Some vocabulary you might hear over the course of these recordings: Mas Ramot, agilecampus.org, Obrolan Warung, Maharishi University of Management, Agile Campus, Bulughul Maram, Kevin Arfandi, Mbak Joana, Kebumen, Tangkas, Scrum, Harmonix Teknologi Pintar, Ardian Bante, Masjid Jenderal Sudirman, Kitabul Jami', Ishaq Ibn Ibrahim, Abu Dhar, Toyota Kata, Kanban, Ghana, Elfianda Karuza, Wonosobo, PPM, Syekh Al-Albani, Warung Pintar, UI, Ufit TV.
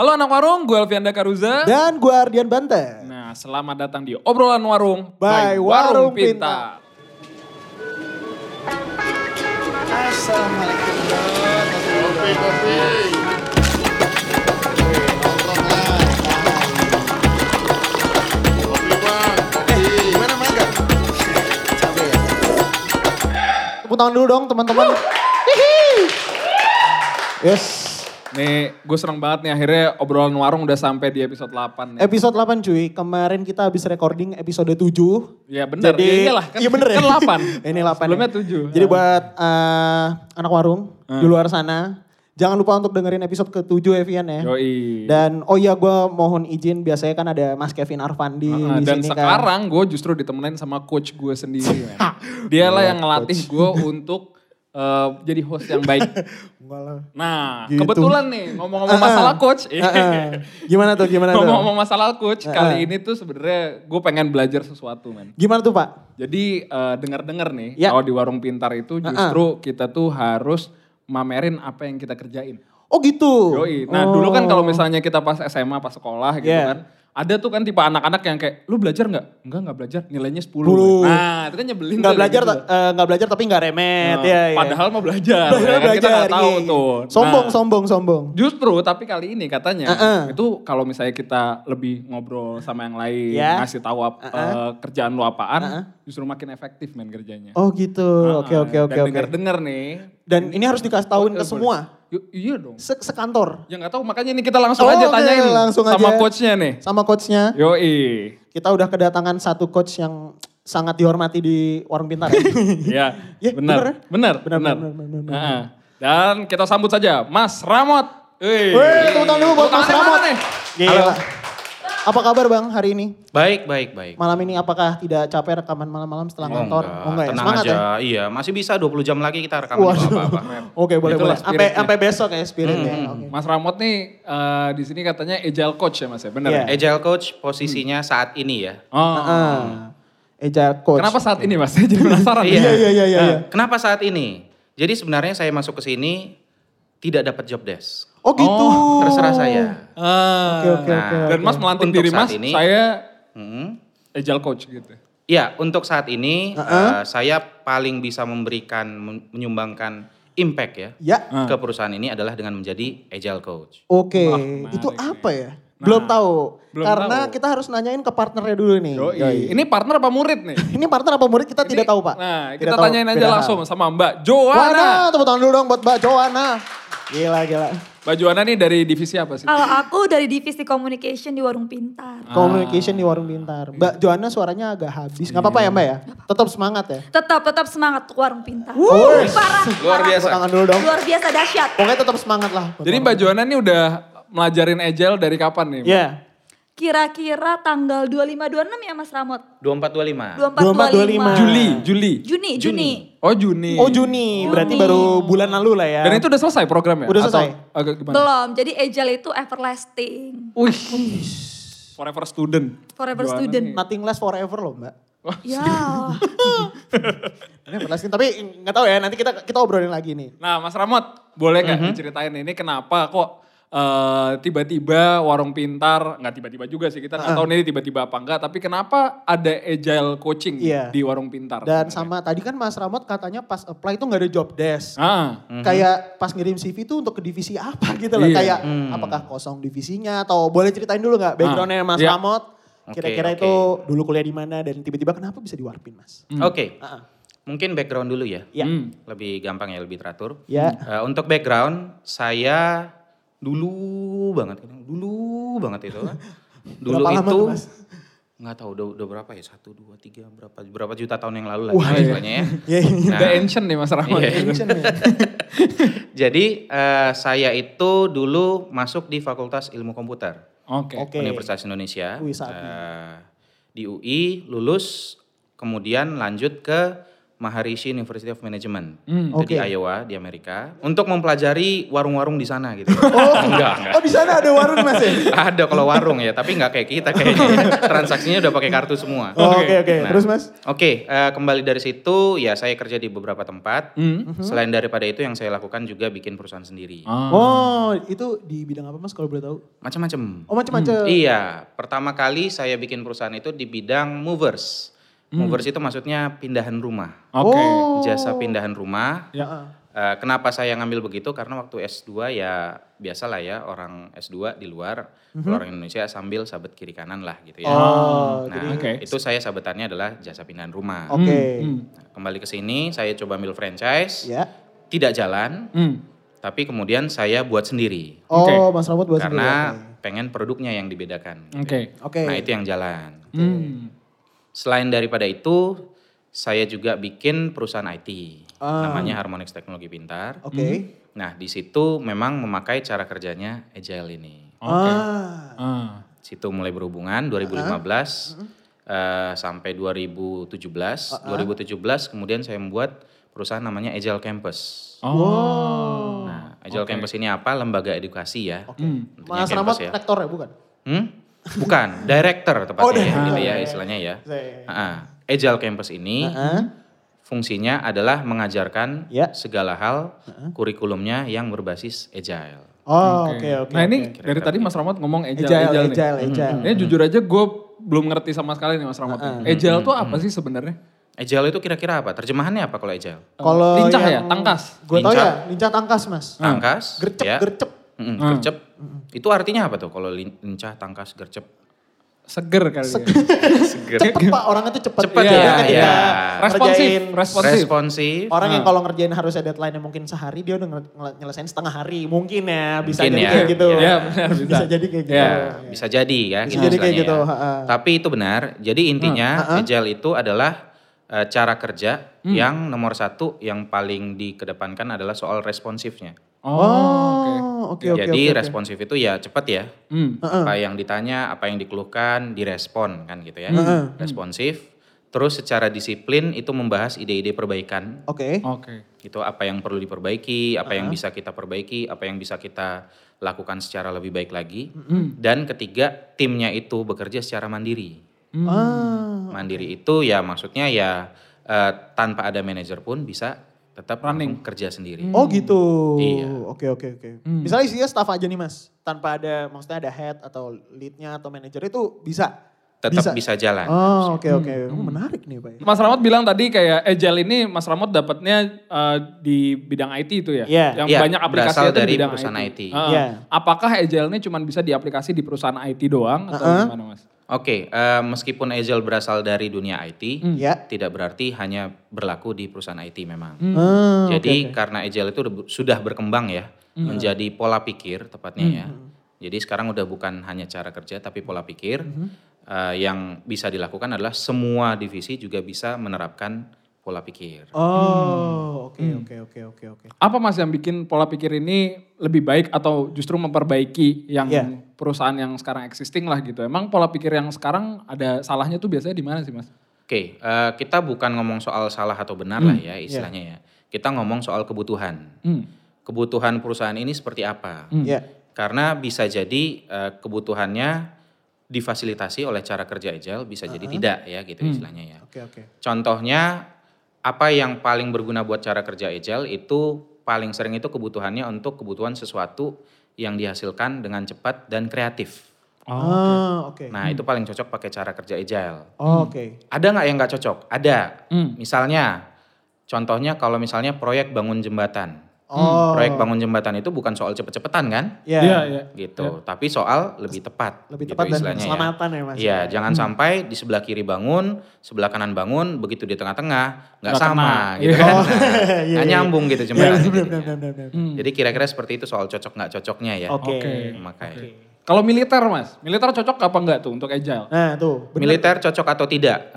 Halo anak warung, gue Elfianda Karuza. Dan gue Ardian Bante. Nah, selamat datang di Obrolan Warung by Warung Pintar. Assalamualaikum. Kopi. Gimana mangga? Capek ya? Tepuk tangan dulu dong teman-teman. Yes. Nih, gue seneng banget nih akhirnya obrolan warung udah sampai di episode 8. Ya. Episode 8 cuy, kemarin kita habis recording episode 7. Iya bener, jadi, iyalah kan, iya bener ya. Kan 8. Ini 8. Sebelumnya 7. Jadi buat anak warung di luar sana, jangan lupa untuk dengerin episode ke-7 Evian ya. Yoi. Dan oh iya gue mohon izin, biasanya kan ada Mas Kevin Arfandi di dan sini. Dan sekarang kan, gue justru ditemenin sama coach gue sendiri. Dialah yang ngelatih gue untuk... jadi host yang baik. Nah, gitu. Kebetulan nih ngomong-ngomong masalah coach. Gimana tuh? Ngomong-ngomong masalah coach, kali ini tuh sebenarnya gue pengen belajar sesuatu, men. Gimana tuh, Pak? Jadi dengar-dengar nih, kalau di Warung Pintar itu justru kita tuh harus mamerin apa yang kita kerjain. Oh, gitu. Yoi. Nah, dulu kan kalau misalnya kita pas SMA, pas sekolah gitu kan. Ada tuh kan tipe anak-anak yang kayak, lu belajar gak? Enggak belajar, nilainya 10. Nah itu kan nyebelin. Gak belajar, gitu. Gak belajar tapi gak remet. Nah, ya, padahal mau belajar. Kita gak tahu tuh. Sombong. Justru tapi kali ini katanya, itu kalau misalnya kita lebih ngobrol sama yang lain, ngasih tahu kerjaan lu apaan, justru makin efektif men kerjanya. Oh gitu, oke. Dan denger-denger nih. Dan ini harus dikasih tahuin ke semua. Iya dong. Sekantor. Ya gak tahu makanya ini kita langsung aja tanyain langsung sama coachnya nih. Sama coachnya. Yoi. Kita udah kedatangan satu coach yang sangat dihormati di Warung Pintar. Iya benar. Nah, dan kita sambut saja Mas Ramot. Wih, tepuk tangan dulu buat Mas Ramot. Gila. Apa kabar Bang hari ini? Baik. Malam ini apakah tidak capek rekaman malam-malam setelah kantor? Enggak ya? Tenang semangat aja, ya? Iya masih bisa 20 jam lagi kita rekaman apa-apa. Oke boleh. Sampai besok ya spiritnya. Okay. Mas Ramot nih di sini katanya Agile Coach ya Mas ya? Benar. Yeah. Agile Coach posisinya saat ini ya. Agile Coach. Kenapa saat ini Mas? Jadi penasaran. Iya. Kenapa saat ini? Jadi sebenarnya saya masuk ke sini tidak dapat job desk. Oh gitu. Terserah saya. Oke. Dan Mas melantik diri Mas, ini, saya Agile Coach gitu. Iya, untuk saat ini saya paling bisa memberikan, menyumbangkan impact ke perusahaan ini adalah dengan menjadi Agile Coach. Oke, itu apa ya? Nah, belum tahu. Kita harus nanyain ke partnernya dulu nih. Yoi. Ini partner apa murid nih? Ini partner apa murid kita tidak tahu Pak. Nah kita tanyain aja langsung sama Mbak Joana. Tepuk tangan dulu dong buat Mbak Joana. Gila. Mbak Joana nih dari divisi apa sih? Kalau aku dari divisi communication di Warung Pintar. Communication di Warung Pintar. Mbak Joana suaranya agak habis. Gak apa-apa ya Mbak ya? Tetap semangat ya? Tetap semangat Warung Pintar. Parah. Luar biasa. Tepuk tangan dulu dong. Luar biasa dahsyat. Pokoknya tetap semangat lah. Jadi Mbak Joana nih udah... Melajarin Agile dari kapan nih? Iya. Yeah. Kira-kira tanggal 25-26 ya Mas Ramot? 24-25. Juni. Oh Juni. Berarti baru bulan lalu lah ya. Dan itu udah selesai program ya? Udah selesai. Atau, gimana? Belum, jadi Agile itu everlasting. Forever student. Forever student. Nothing less forever loh Mbak. Ya. Tapi gak tahu ya nanti kita obrolin lagi nih. Nah Mas Ramot boleh gak diceritain ini kenapa kok? Tiba-tiba Warung Pintar, gak tiba-tiba juga sih kita gak tahu ini tiba-tiba apa enggak, tapi kenapa ada Agile Coaching di Warung Pintar? Dan sama tadi kan Mas Ramot katanya pas apply itu gak ada job desk. Kayak pas ngirim CV itu untuk ke divisi apa gitu loh, kayak apakah kosong divisinya atau boleh ceritain dulu gak backgroundnya Mas Ramot? Kira-kira itu dulu kuliah di mana dan tiba-tiba kenapa bisa di Warung Pintar Mas? Mungkin background dulu ya, lebih gampang ya, lebih teratur. Untuk background saya... Dulu banget itu. Dulu itu nggak tahu udah berapa ya 1, 2, 3 berapa juta tahun yang lalu lah istilahnya ya. Udah ancient nih Mas Rahmat. Jadi saya itu dulu masuk di Fakultas Ilmu Komputer Universitas Indonesia di UI, lulus kemudian lanjut ke Maharishi University of Management di Iowa di Amerika untuk mempelajari warung-warung di sana gitu. Oh enggak. Oh di sana ada warung Mas ya? Ada kalau warung ya, tapi nggak kayak kita kayaknya. Transaksinya udah pakai kartu semua. Oke oh, oke. Okay, okay. Nah, terus Mas? Oke, kembali dari situ ya saya kerja di beberapa tempat. Selain daripada itu yang saya lakukan juga bikin perusahaan sendiri. Oh itu di bidang apa Mas kalau boleh tahu? Macam-macam. Oh macam-macam. Iya, pertama kali saya bikin perusahaan itu di bidang movers. Movers itu maksudnya pindahan rumah. Oke. Okay. Jasa pindahan rumah. Ya. Kenapa saya ngambil begitu? Karena waktu S2 ya biasalah ya orang S2 di luar, orang Indonesia sambil sabet kiri kanan lah gitu ya. Oh, nah jadi, itu saya sabetannya adalah jasa pindahan rumah. Oke. Okay. Kembali ke sini saya coba ambil franchise, tidak jalan, tapi kemudian saya buat sendiri. Oh okay. Mas Ramot buat karena sendiri. Karena pengen produknya yang dibedakan. Gitu. Oke. Okay. Oke. Okay. Nah itu yang jalan. Okay. Selain daripada itu, saya juga bikin perusahaan IT, namanya Harmonix Teknologi Pintar. Oke. Okay. Nah di situ memang memakai cara kerjanya Agile ini. Oke. Okay. Situ mulai berhubungan 2015 sampai 2017. 2017 kemudian saya membuat perusahaan namanya Agile Campus. Oh. Wow. Nah Agile Campus ini apa? Lembaga edukasi ya. Oke. Okay. Mas Ramot ya. Rektor ya bukan? Bukan, director tepatnya gitu ya istilahnya ya. Agile Campus ini fungsinya adalah mengajarkan segala hal kurikulumnya yang berbasis Agile. Oh oke oke. Nah ini dari tadi Mas Ramot ngomong Agile. Ini jujur aja gue belum ngerti sama sekali nih Mas Ramot. Agile tuh apa sih sebenarnya? Agile itu kira-kira apa? Terjemahannya apa kalau Agile? Kalau lincah ya, tangkas. Gue tau ya, lincah tangkas Mas. Tangkas. Gercep. Gercep. Itu artinya apa tuh kalau lincah, tangkas, gercep? Seger kali ya. Cepet Pak, orang itu cepet. Cepet ya. Ya. Responsif. Orang yang kalau ngerjain harus ada deadline yang mungkin sehari, dia udah nyelesain setengah hari. Mungkin ya, bisa mungkin jadi ya. Kayak gitu. Ya, benar, bisa jadi kayak gitu. Ya. Bisa jadi ya. Bisa jadi kayak gitu. Ya. Tapi itu benar, jadi intinya Agile itu adalah cara kerja yang nomor satu yang paling dikedepankan adalah soal responsifnya. Oh, oke. Jadi responsif itu ya cepat ya. Apa yang ditanya, apa yang dikeluhkan, direspon kan gitu ya. Responsif. Terus secara disiplin itu membahas ide-ide perbaikan. Oke. Itu apa yang perlu diperbaiki, apa yang bisa kita perbaiki, apa yang bisa kita lakukan secara lebih baik lagi. Dan ketiga, timnya itu bekerja secara mandiri. Mandiri itu ya maksudnya ya tanpa ada manajer pun bisa tetap running kerja sendiri. Oh gitu. Iya. Oke. Misalnya isinya staff aja nih Mas, tanpa ada maksudnya ada head atau leadnya atau manajer itu bisa. Tetap bisa jalan. Oh oke. Menarik nih Pak. Mas Ramot bilang tadi kayak Agile ini Mas Ramot dapatnya di bidang IT itu ya? Yang banyak aplikasi itu dari di bidang perusahaan IT. Apakah Agile ini cuma bisa diaplikasi di perusahaan IT doang atau gimana Mas? Oke, meskipun Agile berasal dari dunia IT, tidak berarti hanya berlaku di perusahaan IT memang. Jadi karena Agile itu sudah berkembang ya, menjadi pola pikir tepatnya ya. Jadi sekarang udah bukan hanya cara kerja tapi pola pikir yang bisa dilakukan adalah semua divisi juga bisa menerapkan pola pikir. Oh, oke. Apa Mas yang bikin pola pikir ini lebih baik atau justru memperbaiki yang perusahaan yang sekarang existing lah gitu. Emang pola pikir yang sekarang ada salahnya tuh biasanya di mana sih Mas? Oke, kita bukan ngomong soal salah atau benar lah ya istilahnya ya. Kita ngomong soal kebutuhan. Kebutuhan perusahaan ini seperti apa? Karena bisa jadi kebutuhannya difasilitasi oleh cara kerja Agile, bisa jadi tidak ya gitu istilahnya ya. Oke. Contohnya apa yang paling berguna buat cara kerja Agile itu paling sering itu kebutuhannya untuk kebutuhan sesuatu yang dihasilkan dengan cepat dan kreatif. Oh, oke. Nah itu paling cocok pakai cara kerja Agile. Oh, oke. Ada nggak yang nggak cocok? Ada. Misalnya, contohnya kalau misalnya proyek bangun jembatan. Proyek bangun jembatan itu bukan soal cepet-cepetan kan? Iya. Gitu, tapi soal lebih tepat. Lebih tepat gitu, dan keselamatan ya Mas. Iya, jangan sampai di sebelah kiri bangun, sebelah kanan bangun, begitu di tengah-tengah nggak sama gitu kan. Nggak nyambung gitu jembatan. Jadi kira-kira seperti itu soal cocok nggak cocoknya ya. Oke. Kalau militer Mas, militer cocok apa enggak tuh untuk Agile? Nah tuh. Bener. Militer cocok atau tidak?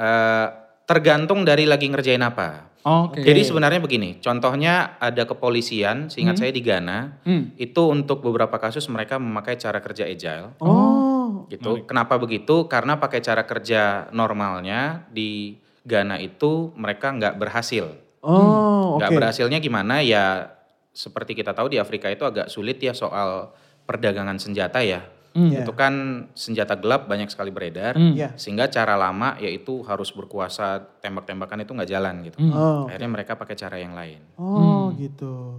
Tergantung dari lagi ngerjain apa. Oke. Jadi sebenarnya begini, contohnya ada kepolisian, seingat saya di Ghana, itu untuk beberapa kasus mereka memakai cara kerja Agile. Oh. Gitu. Kenapa begitu? Karena pakai cara kerja normalnya di Ghana itu mereka nggak berhasil. Oh, oke. Nggak berhasilnya gimana ya, seperti kita tahu di Afrika itu agak sulit ya soal perdagangan senjata ya. Itu kan senjata gelap banyak sekali beredar, sehingga cara lama yaitu harus berkuasa tembak-tembakan itu nggak jalan gitu. Oh, akhirnya mereka pakai cara yang lain. Oh gitu.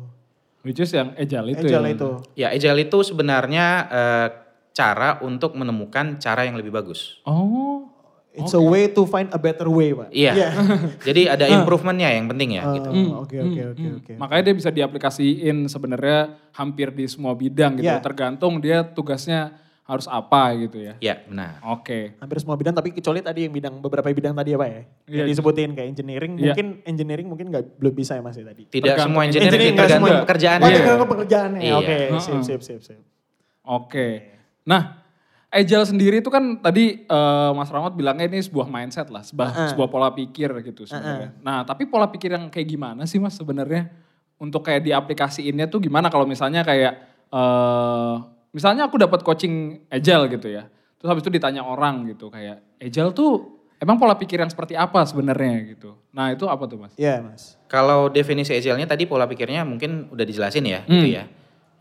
Which is yang agile itu. Agile itu. Ya agile itu sebenarnya cara untuk menemukan cara yang lebih bagus. Oh. It's a way to find a better way, Pak. Iya. Yeah. Jadi ada improvementnya yang penting ya. Oke. Makanya dia bisa diaplikasiin sebenarnya hampir di semua bidang gitu. Yeah. Tergantung dia tugasnya harus apa gitu ya. Iya, benar. Oke. Okay. Hampir semua bidang, tapi kecuali tadi yang beberapa bidang tadi ya Pak ya. Yang disebutin kayak engineering, mungkin engineering mungkin belum bisa ya Mas ya tadi. Tidak tergantung, semua engineering tergantung pekerjaannya. Tergantung pekerjaannya. Oke, sip. Oke. Nah, agile sendiri itu kan tadi Mas Ramot bilangnya ini sebuah mindset lah, sebuah pola pikir gitu sebenarnya. Nah, tapi pola pikir yang kayak gimana sih Mas sebenarnya? Untuk kayak diaplikasiinnya tuh gimana kalau misalnya kayak misalnya aku dapat coaching agile gitu ya. Terus habis itu ditanya orang gitu kayak agile tuh emang pola pikir yang seperti apa sebenarnya gitu. Nah itu apa tuh Mas? Iya Mas. Kalau definisi agile-nya tadi pola pikirnya mungkin udah dijelasin ya gitu ya.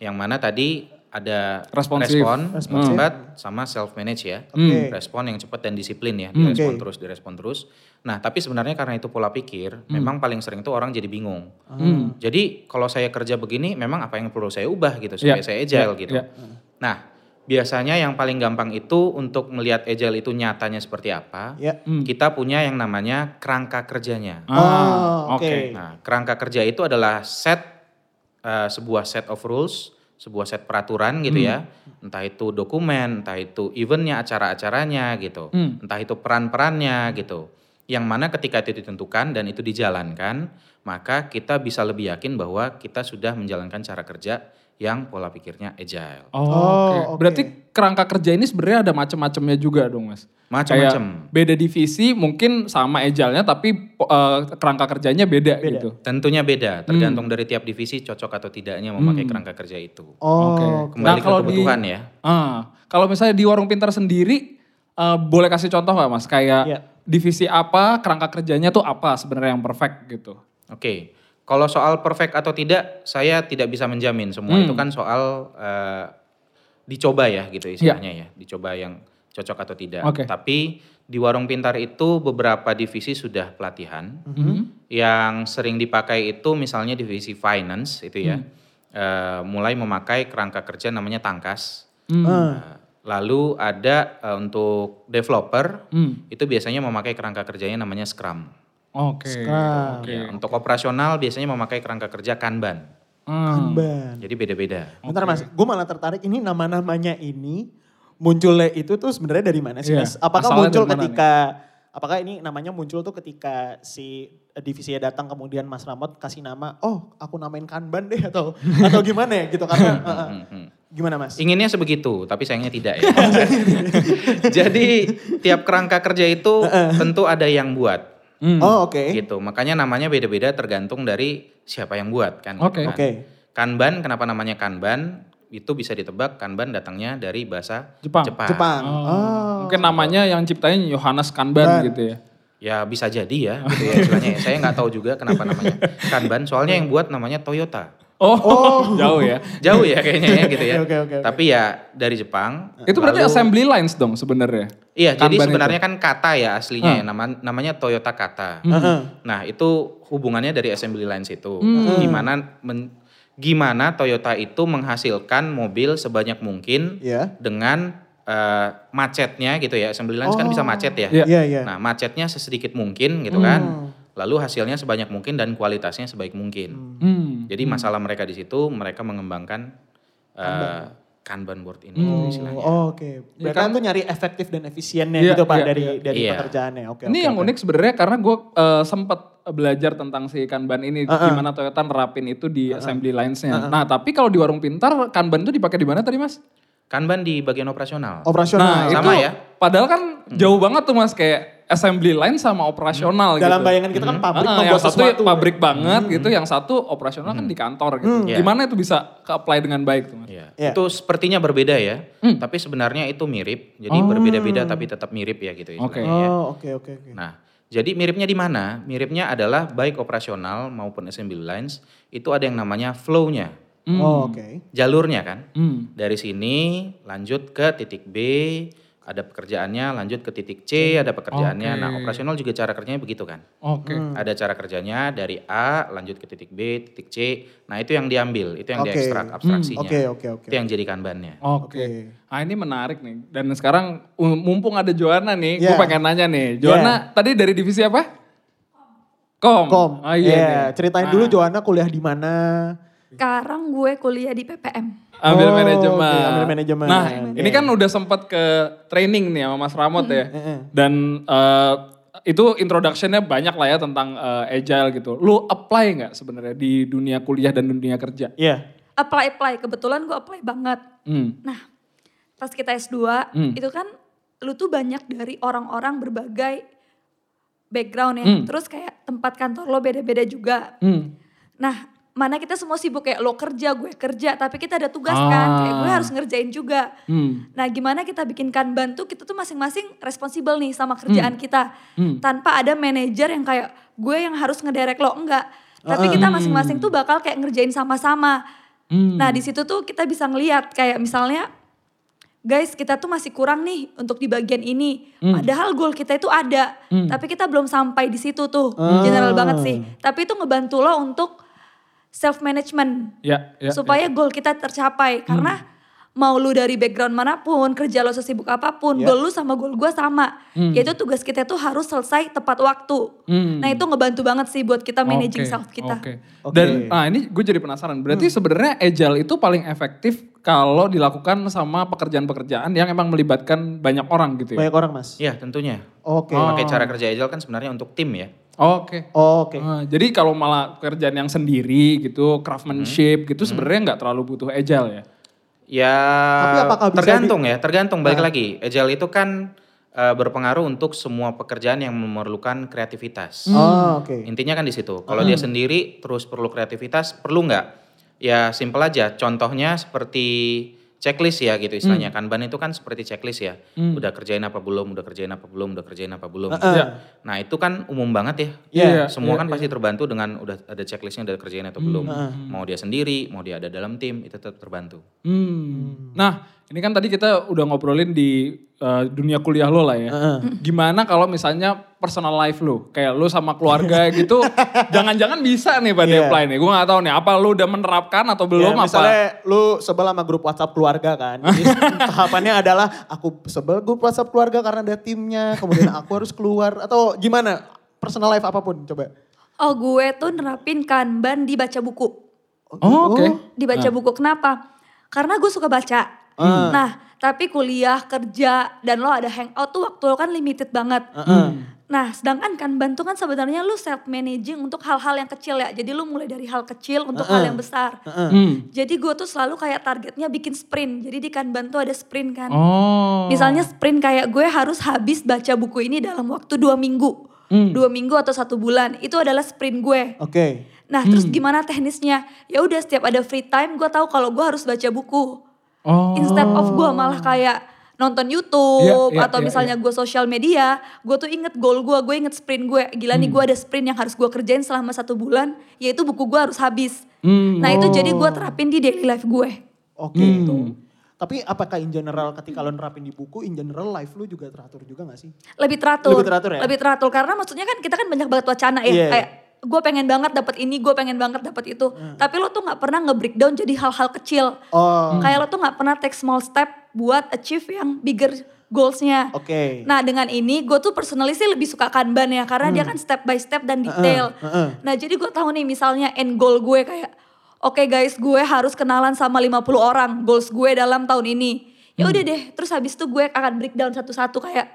Yang mana tadi ada respon cepat sama self-manage ya. Okay. Respon yang cepat dan disiplin ya. Direspon terus. Nah tapi sebenarnya karena itu pola pikir memang paling sering tuh orang jadi bingung. Jadi kalau saya kerja begini memang apa yang perlu saya ubah gitu supaya saya agile gitu. Nah, biasanya yang paling gampang itu untuk melihat agile itu nyatanya seperti apa, kita punya yang namanya kerangka kerjanya. Oke. Nah, kerangka kerja itu adalah sebuah set of rules, sebuah set peraturan gitu ya. Entah itu dokumen, entah itu eventnya, acara-acaranya gitu. Entah itu peran-perannya gitu. Yang mana ketika itu ditentukan dan itu dijalankan, maka kita bisa lebih yakin bahwa kita sudah menjalankan cara kerja yang pola pikirnya agile. Oh, okay. Berarti kerangka kerja ini sebenarnya ada macam-macamnya juga dong Mas? Macam-macam. Beda divisi mungkin sama agile-nya tapi kerangka kerjanya beda gitu? Tentunya beda, tergantung dari tiap divisi cocok atau tidaknya memakai kerangka kerja itu. Oke. Kembali ke kebutuhan ya. Kalau misalnya di Warung Pintar sendiri, boleh kasih contoh gak Mas? Kayak divisi apa, kerangka kerjanya tuh apa sebenarnya yang perfect gitu? Oke. Kalau soal perfect atau tidak, saya tidak bisa menjamin. Semua itu kan soal dicoba ya gitu istilahnya ya. Dicoba yang cocok atau tidak. Okay. Tapi di Warung Pintar itu beberapa divisi sudah pelatihan. Yang sering dipakai itu misalnya divisi finance itu ya. Mulai memakai kerangka kerja namanya Tangkas. Lalu ada untuk developer itu biasanya memakai kerangka kerjanya namanya Scrum. Oke. Untuk operasional biasanya memakai kerangka kerja Kanban. Jadi beda-beda. Bentar Mas, gue malah tertarik ini nama-namanya ini munculnya itu tuh sebenarnya dari mana sih Mas? Apakah asalnya muncul ketika, apakah ini namanya muncul tuh ketika si divisinya datang kemudian Mas Ramot kasih nama, oh aku namain Kanban deh atau gimana ya gitu karena... Gimana Mas? Inginnya sebegitu, tapi sayangnya tidak ya. Jadi tiap kerangka kerja itu tentu ada yang buat. Gitu, makanya namanya beda-beda tergantung dari siapa yang buat kan. Oke. Kanban, kenapa namanya Kanban? Itu bisa ditebak Kanban datangnya dari bahasa Jepang. Mungkin namanya yang ciptain Yohanes Kanban gitu ya. Ya bisa jadi ya, gitu ya istilahnya. Saya nggak tahu juga kenapa namanya Kanban. Soalnya yang buat namanya Toyota. Jauh ya kayaknya ya gitu ya. Okay. Tapi ya dari Jepang. Itu berarti assembly lines dong sebenarnya. Iya, Kanban jadi sebenarnya itu kan kata ya aslinya ya, namanya Toyota Kata. Nah, itu hubungannya dari assembly lines itu. Gimana Toyota itu menghasilkan mobil sebanyak mungkin dengan macetnya gitu ya. Assembly lines kan bisa macet ya. Nah, macetnya sesedikit mungkin gitu kan. Lalu hasilnya sebanyak mungkin dan kualitasnya sebaik mungkin. Jadi masalah mereka di situ, mereka mengembangkan Kanban board ini istilahnya. Oke. Berarti kan tuh nyari efektif dan efisiennya gitu Pak dari pekerjaannya. Ini yang unik sebenarnya karena gue sempat belajar tentang si Kanban ini, gimana Toyota nerapin itu di assembly lines-nya. Nah tapi kalau di Warung Pintar, Kanban itu dipakai di mana tadi Mas? Kanban di bagian operasional. Nah sama itu, ya. Padahal kan jauh banget tuh Mas kayak assembly line sama operasional gitu. Dalam bayangan kita kan pabrik membuat sesuatu. Yang satu pabrik banget gitu, yang satu operasional kan di kantor gitu. Gimana itu bisa ke-apply dengan baik tuh Mas? Itu sepertinya berbeda ya, tapi sebenarnya itu mirip. Jadi berbeda-beda tapi tetap mirip ya gitu. Oke. Nah Jadi miripnya di mana? Miripnya adalah baik operasional maupun assembly lines itu ada yang namanya flow-nya. Oh, okay. Jalurnya kan. Dari sini lanjut ke titik B, ada pekerjaannya, lanjut ke titik C, ada pekerjaannya. Okay. Nah, operasional juga cara kerjanya begitu kan. Oke. Okay. Ada cara kerjanya dari A lanjut ke titik B, titik C. Nah, itu yang diambil, itu yang diekstrak abstraksinya. Oke. Itu yang jadi kanbannya. Oke. Nah, ini menarik nih. Dan sekarang mumpung ada Joana nih, gue pengen nanya nih. Joana tadi dari divisi apa? Kom. Oh, iya. Ceritain dulu Joana kuliah di mana? Sekarang gue kuliah di PPM. Ambil manajemen. Okay, ambil manajemen. Nah, ini kan udah sempat ke training nih sama Mas Ramot ya. Dan itu introduction-nya banyak lah ya tentang agile gitu. Lu apply gak sebenarnya di dunia kuliah dan dunia kerja? Iya. Apply. Kebetulan gue apply banget. Nah, pas kita S2 itu kan lu tuh banyak dari orang-orang berbagai background ya. Terus kayak tempat kantor lo beda-beda juga. Nah, mana kita semua sibuk kayak lo kerja, gue kerja, tapi kita ada tugas kan, kayak gue harus ngerjain juga. Nah, gimana kita bikin Kanban tuh, kita tuh masing-masing responsibel nih sama kerjaan kita. Tanpa ada manajer yang kayak gue yang harus ngederek lo, enggak. Tapi kita masing-masing tuh bakal kayak ngerjain sama-sama. Nah, di situ tuh kita bisa ngelihat kayak misalnya, guys, kita tuh masih kurang nih untuk di bagian ini. Padahal goal kita itu ada, tapi kita belum sampai di situ tuh. General banget sih. Tapi itu ngebantu lo untuk self management, supaya goal kita tercapai. Karena mau lu dari background manapun, kerja lo sesibuk apapun, goal lu sama goal gue sama. Yaitu tugas kita tuh harus selesai tepat waktu. Nah, itu ngebantu banget sih buat kita managing self kita. Okay. Dan nah ini gue jadi penasaran. Berarti sebenarnya agile itu paling efektif kalau dilakukan sama pekerjaan-pekerjaan yang emang melibatkan banyak orang gitu ya? Banyak orang, Mas. Iya, tentunya. Oke. Pakai cara kerja agile kan sebenarnya untuk tim ya. Oke. Jadi kalau malah kerjaan yang sendiri gitu, craftsmanship gitu sebenarnya nggak terlalu butuh agile ya? Ya, tergantung balik lagi. Agile itu kan berpengaruh untuk semua pekerjaan yang memerlukan kreativitas. Intinya kan di situ. Kalau dia sendiri terus perlu kreativitas, perlu nggak? Ya simpel aja, contohnya seperti checklist ya gitu istilahnya. Kanban itu kan seperti checklist ya. Udah kerjain apa belum. Nah itu kan umum banget ya. Semua kan pasti terbantu dengan udah ada checklistnya, udah kerjain atau belum. Mau dia sendiri, mau dia ada dalam tim, itu tetap terbantu. Nah ini kan tadi kita udah ngobrolin di dunia kuliah lo lah ya. Gimana kalau misalnya personal life lu, kayak lu sama keluarga gitu, jangan-jangan bisa nih pada apply nih, gue gak tahu nih apa lu udah menerapkan atau belum apa. Misalnya lu sebel sama grup WhatsApp keluarga kan, jadi tahapannya adalah aku sebel grup WhatsApp keluarga karena ada timnya, kemudian aku harus keluar atau gimana, personal life apapun coba. Oh gue tuh nerapin Kanban di baca buku. Oke. Di baca buku, kenapa? Karena gue suka baca. Nah tapi kuliah, kerja, dan lo ada hangout tuh waktu lo kan limited banget. Nah sedangkan Kanban tuh kan sebenarnya lu self managing untuk hal-hal yang kecil ya. Jadi lu mulai dari hal kecil untuk hal yang besar. Jadi gue tuh selalu kayak targetnya bikin sprint. Jadi di Kanban tuh ada sprint kan. Misalnya sprint kayak gue harus habis baca buku ini dalam waktu 2 minggu. 2 minggu atau 1 bulan. Itu adalah sprint gue. Oke. Nah terus gimana teknisnya? Ya udah setiap ada free time gue tahu kalau gue harus baca buku. Instead of gue malah kayak nonton YouTube atau misalnya gue sosial media, gue tuh inget goal gue inget sprint gue. Gila nih gue ada sprint yang harus gue kerjain selama 1 bulan, yaitu buku gue harus habis. Nah itu jadi gue terapin di daily life gue. Oke. Tapi apakah in general ketika lo nerapin di buku, in general life lo juga teratur juga gak sih? Lebih teratur karena maksudnya kan kita kan banyak banget wacana ya. Kayak gue pengen banget dapat ini, gue pengen banget dapat itu. Tapi lo tuh gak pernah nge-breakdown jadi hal-hal kecil. Kayak lo tuh gak pernah take small step buat achieve yang bigger goals-nya. Nah dengan ini gue tuh personally sih lebih suka Kanban ya. Karena dia kan step by step dan detail. Nah jadi gue tahu nih misalnya end goal gue kayak, Oke guys gue harus kenalan sama 50 orang. Goals gue dalam tahun ini. Ya udah deh, terus habis itu gue akan breakdown satu-satu kayak,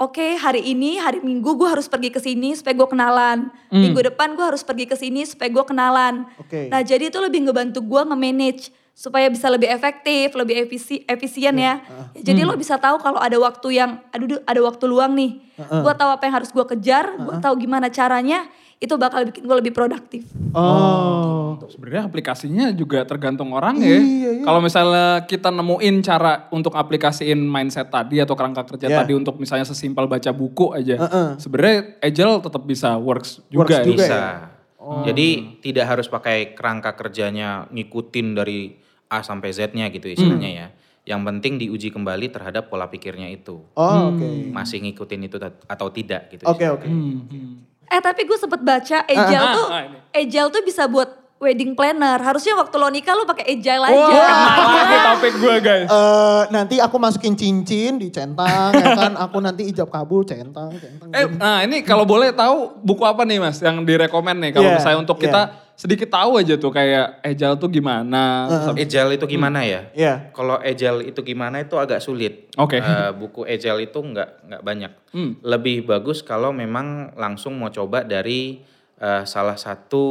Oke, hari ini, hari Minggu gue harus pergi ke sini supaya gue kenalan. Minggu depan gue harus pergi ke sini supaya gue kenalan. Nah, jadi itu lebih ngebantu gue nge-manage supaya bisa lebih efektif, lebih efisien ya. Jadi lo bisa tahu kalau ada waktu yang, ada waktu luang nih. Gue tahu apa yang harus gue kejar, gue tahu gimana caranya. itu bakal bikin gue lebih produktif. Oh, gitu. Sebenarnya aplikasinya juga tergantung orang ya. Iya. Kalau misalnya kita nemuin cara untuk aplikasiin mindset tadi atau kerangka kerja tadi untuk misalnya sesimpel baca buku aja. Sebenarnya Agile tetap bisa works juga bisa. Ya? Oh. Jadi tidak harus pakai kerangka kerjanya ngikutin dari A sampai Z-nya gitu istilahnya ya. Yang penting diuji kembali terhadap pola pikirnya itu. Oh, oke. Okay. Masih ngikutin itu atau tidak gitu. Oke. Tapi gue sempet baca Agile tuh, Agile tuh bisa buat wedding planner. Harusnya waktu lo nikah lo pakai Agile aja. Wah, topik gue guys. Nanti aku masukin cincin di centang, ya kan? Aku nanti ijab kabul centang. Ini kalau boleh tahu buku apa nih Mas yang direkomend nih kalau misalnya untuk kita sedikit tahu aja tuh kayak Agile tuh gimana. Agile itu gimana ya? Kalau Agile itu gimana itu agak sulit. Buku Agile itu nggak banyak. Lebih bagus kalau memang langsung mau coba dari salah satu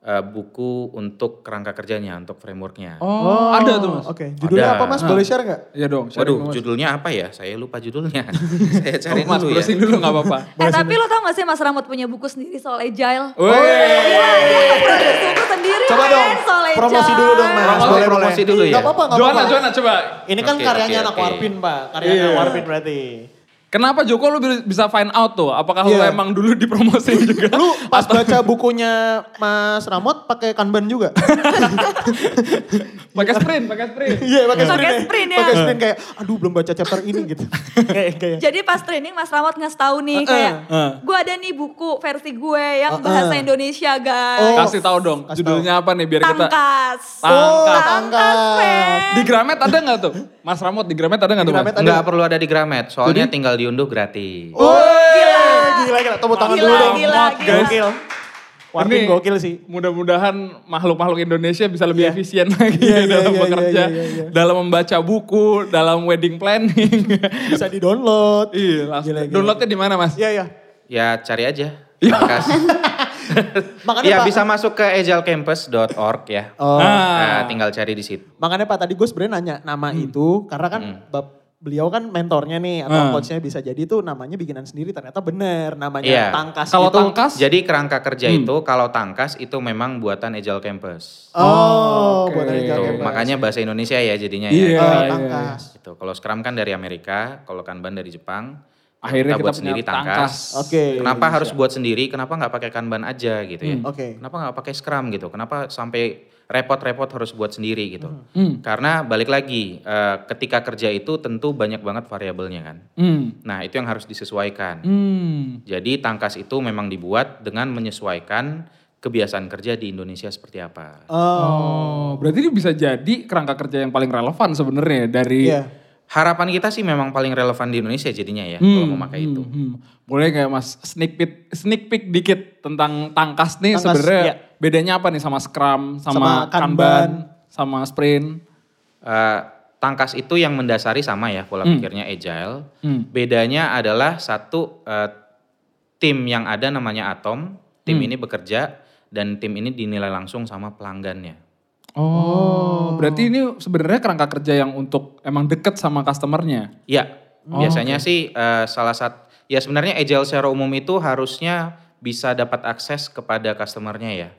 buku untuk kerangka kerjanya, untuk frameworknya. Oh ada tuh Mas. Oke. Judulnya apa Mas? Boleh share nggak? Iya dong. Waduh, judulnya apa ya? Saya lupa judulnya. Saya cari Mas browsing dulu nggak apa-apa. Tapi lo tau nggak sih Mas Ramot punya buku sendiri soal Agile? Buku sendiri. Coba dong. Promosi dulu dong Mas. Promosi dulu ya. Gak apa-apa. Joana coba. Ini kan karyanya anak Warpin Pak. Karyanya Warpin berarti. Kenapa Joko lu bisa find out tuh? Apakah lu emang dulu dipromosin juga? Lu pas baca bukunya Mas Ramot pakai Kanban juga? pakai sprint. Iya, pakai sprint ya. Pakai sprint kayak aduh belum baca chapter ini gitu. Jadi pas training Mas Ramot ngasih tahu nih kayak gue ada nih buku versi gue yang bahasa Indonesia guys. Oh, kasih tahu dong judulnya apa nih biar kita Tangkas. Di Gramet ada enggak tuh? Mas Ramot di Gramet ada enggak tuh? Enggak perlu ada di Gramet. Soalnya tinggal diunduh gratis. Gila. Tepuk tangan dulu dong. Gokil. Warpin gokil sih. Mudah-mudahan makhluk-makhluk Indonesia bisa lebih efisien lagi dalam bekerja. Dalam membaca buku, dalam wedding planning. Bisa di-download. Downloadnya di mana Mas? Iya. Ya cari aja. Makanya bisa masuk ke agilecampus.org ya. Tinggal cari di situ. Makanya Pak tadi gue sebenarnya nanya nama itu. Karena kan beliau kan mentornya nih atau coachnya bisa jadi itu namanya bikinan sendiri ternyata bener namanya Tangkas. Kalau Tangkas? Jadi kerangka kerja itu kalau Tangkas itu memang buatan Agile Campus. Oh, buatan Agile Campus. Makanya bahasa Indonesia ya jadinya Tangkas. Gitu. Kalau Scrum kan dari Amerika, kalau Kanban dari Jepang. Akhirnya kita buat sendiri Tangkas. Kenapa Indonesia harus buat sendiri? Kenapa nggak pakai Kanban aja gitu ya? Kenapa nggak pakai Scrum gitu? Kenapa sampai repot-repot harus buat sendiri gitu? Karena balik lagi ketika kerja itu tentu banyak banget variabelnya kan. Nah itu yang harus disesuaikan. Jadi Tangkas itu memang dibuat dengan menyesuaikan kebiasaan kerja di Indonesia seperti apa. Oh, berarti ini bisa jadi kerangka kerja yang paling relevan sebenarnya dari. Harapan kita sih memang paling relevan di Indonesia jadinya ya kalau memakai itu. Boleh gak Mas sneak peek dikit tentang Tangkas nih sebenarnya bedanya apa nih sama Scrum, sama Kanban, sama Sprint? Tangkas itu yang mendasari sama ya pola pikirnya Agile. Bedanya adalah satu tim yang ada namanya Atom, tim ini bekerja dan tim ini dinilai langsung sama pelanggannya. Oh, berarti ini sebenarnya kerangka kerja yang untuk emang deket sama customernya? Iya, biasanya sih salah satu, ya sebenarnya Agile secara umum itu harusnya bisa dapat akses kepada customernya ya.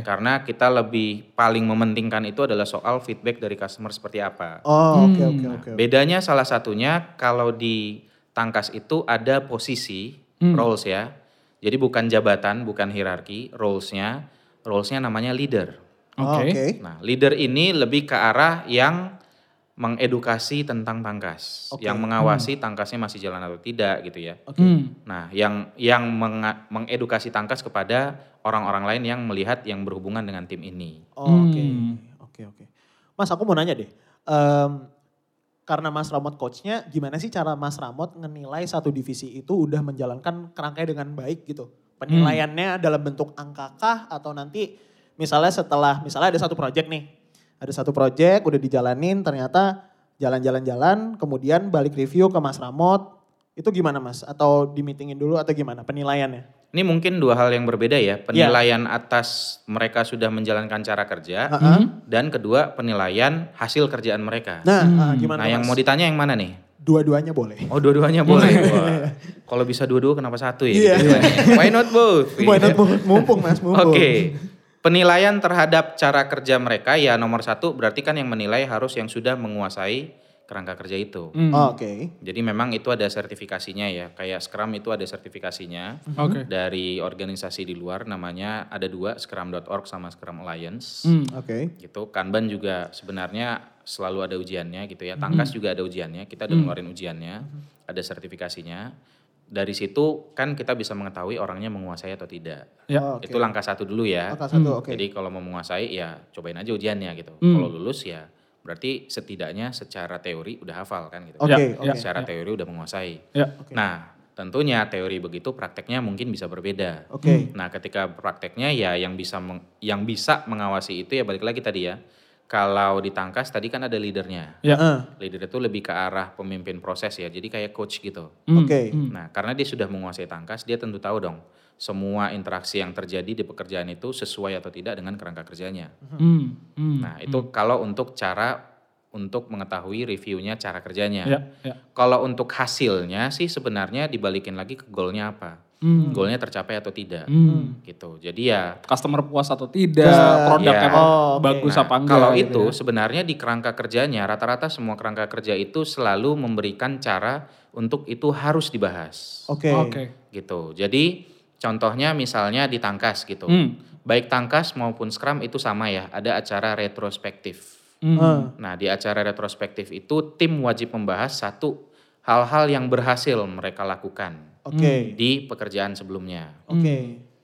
Karena kita lebih paling mementingkan itu adalah soal feedback dari customer seperti apa. Oke. Bedanya salah satunya kalau di Tangkas itu ada posisi, roles ya. Jadi bukan jabatan, bukan hierarki, roles-nya namanya leader. Oke. Nah, leader ini lebih ke arah yang mengedukasi tentang Tangkas, yang mengawasi Tangkasnya masih jalan atau tidak gitu ya. Nah, yang mengedukasi Tangkas kepada orang-orang lain yang melihat yang berhubungan dengan tim ini. Oke. Mas, aku mau nanya deh. Karena Mas Ramot coachnya, gimana sih cara Mas Ramot menilai satu divisi itu udah menjalankan kerangkanya dengan baik gitu? Penilaiannya dalam bentuk angka kah atau nanti Misalnya ada satu proyek udah dijalanin ternyata jalan-jalan-jalan kemudian balik review ke Mas Ramot. Itu gimana Mas? Atau dimitingin dulu atau gimana penilaiannya? Ini mungkin dua hal yang berbeda ya. Penilaian atas mereka sudah menjalankan cara kerja dan kedua penilaian hasil kerjaan mereka. Nah, gimana Mas? Yang mau ditanya yang mana nih? Dua-duanya boleh. Oh, dua-duanya boleh. Kalau bisa dua-dua kenapa satu ya? Yeah. Gitu. Why not both? Why not both? Mumpung Mas, mumpung. Oke. Okay. Penilaian terhadap cara kerja mereka ya nomor satu berarti kan yang menilai harus yang sudah menguasai kerangka kerja itu. Mm. Oh, oke. Okay. Jadi memang itu ada sertifikasinya ya. Kayak Scrum itu ada sertifikasinya. Oke. Okay. Dari organisasi di luar namanya ada dua, Scrum.org sama Scrum Alliance. Mm. Oke. Okay. Gitu. Kanban juga sebenarnya selalu ada ujiannya gitu ya. Tangkas juga ada ujiannya. Kita udah ngeluarin ujiannya. Ada sertifikasinya. Dari situ kan kita bisa mengetahui orangnya menguasai atau tidak. Ya. Oh, okay. Itu langkah satu dulu ya. Langkah satu, oke. Okay. Jadi kalau mau menguasai ya cobain aja ujiannya gitu. Kalau lulus ya berarti setidaknya secara teori udah hafal kan gitu. Oke. Okay, ya. Okay. Secara teori udah menguasai. Ya. Okay. Nah tentunya teori begitu prakteknya mungkin bisa berbeda. Oke. Okay. Nah ketika prakteknya ya yang bisa mengawasi itu ya balik lagi tadi ya. Kalau di Tangkas tadi kan ada leadernya. Ya. Leader itu lebih ke arah pemimpin proses ya. Jadi kayak coach gitu. Oke. Okay. Nah, karena dia sudah menguasai Tangkas, dia tentu tahu dong semua interaksi yang terjadi di pekerjaan itu sesuai atau tidak dengan kerangka kerjanya. Nah, itu kalau untuk cara untuk mengetahui reviewnya cara kerjanya. Ya. Ya. Kalau untuk hasilnya sih sebenarnya dibalikin lagi ke goalnya apa. Goalnya tercapai atau tidak, gitu. Jadi ya customer puas atau tidak, produknya bagus apa enggak. Kalau itu gitu ya. Sebenarnya di kerangka kerjanya rata-rata semua kerangka kerja itu selalu memberikan cara untuk itu harus dibahas. Oke. Okay. Okay. Gitu. Jadi contohnya misalnya di Tangkas gitu. Baik Tangkas maupun Scrum itu sama ya, ada acara retrospektif. Nah di acara retrospektif itu tim wajib membahas satu hal-hal yang berhasil mereka lakukan. Okay. Di pekerjaan sebelumnya. Oke. Okay.